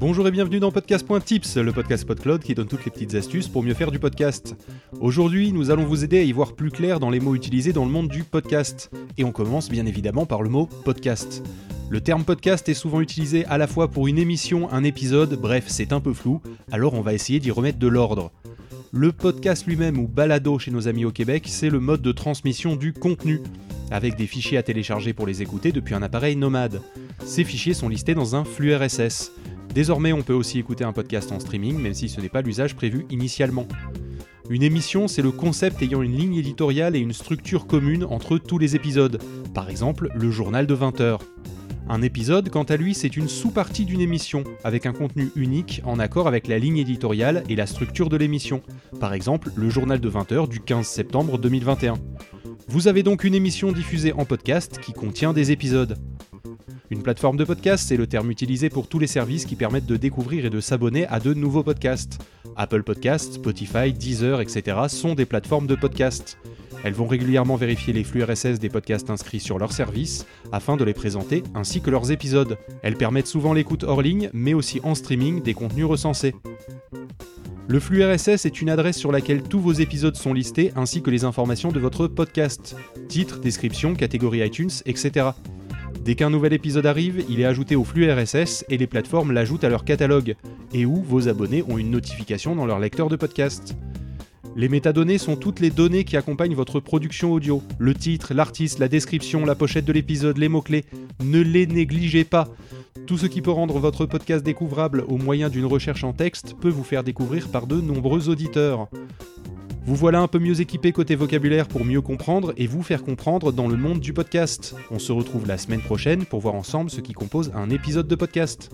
Bonjour et bienvenue dans podcast.tips, le podcast PodCloud qui donne toutes les petites astuces pour mieux faire du podcast. Aujourd'hui, nous allons vous aider à y voir plus clair dans les mots utilisés dans le monde du podcast. Et on commence bien évidemment par le mot « podcast ». Le terme « podcast » est souvent utilisé à la fois pour une émission, un épisode, bref, c'est un peu flou, alors on va essayer d'y remettre de l'ordre. Le podcast lui-même, ou balado chez nos amis au Québec, c'est le mode de transmission du contenu, avec des fichiers à télécharger pour les écouter depuis un appareil nomade. Ces fichiers sont listés dans un flux RSS. Désormais, on peut aussi écouter un podcast en streaming, même si ce n'est pas l'usage prévu initialement. Une émission, c'est le concept ayant une ligne éditoriale et une structure commune entre tous les épisodes. Par exemple, le journal de 20h. Un épisode, quant à lui, c'est une sous-partie d'une émission, avec un contenu unique en accord avec la ligne éditoriale et la structure de l'émission. Par exemple, le journal de 20h du 15 septembre 2021. Vous avez donc une émission diffusée en podcast qui contient des épisodes. Une plateforme de podcast, c'est le terme utilisé pour tous les services qui permettent de découvrir et de s'abonner à de nouveaux podcasts. Apple Podcast, Spotify, Deezer, etc. sont des plateformes de podcasts. Elles vont régulièrement vérifier les flux RSS des podcasts inscrits sur leur service afin de les présenter ainsi que leurs épisodes. Elles permettent souvent l'écoute hors ligne, mais aussi en streaming des contenus recensés. Le flux RSS est une adresse sur laquelle tous vos épisodes sont listés ainsi que les informations de votre podcast. Titre, description, catégorie iTunes, etc. Dès qu'un nouvel épisode arrive, il est ajouté au flux RSS et les plateformes l'ajoutent à leur catalogue, et où vos abonnés ont une notification dans leur lecteur de podcast. Les métadonnées sont toutes les données qui accompagnent votre production audio. Le titre, l'artiste, la description, la pochette de l'épisode, les mots-clés. Ne les négligez pas. Tout ce qui peut rendre votre podcast découvrable au moyen d'une recherche en texte peut vous faire découvrir par de nombreux auditeurs. Vous voilà un peu mieux équipé côté vocabulaire pour mieux comprendre et vous faire comprendre dans le monde du podcast. On se retrouve la semaine prochaine pour voir ensemble ce qui compose un épisode de podcast.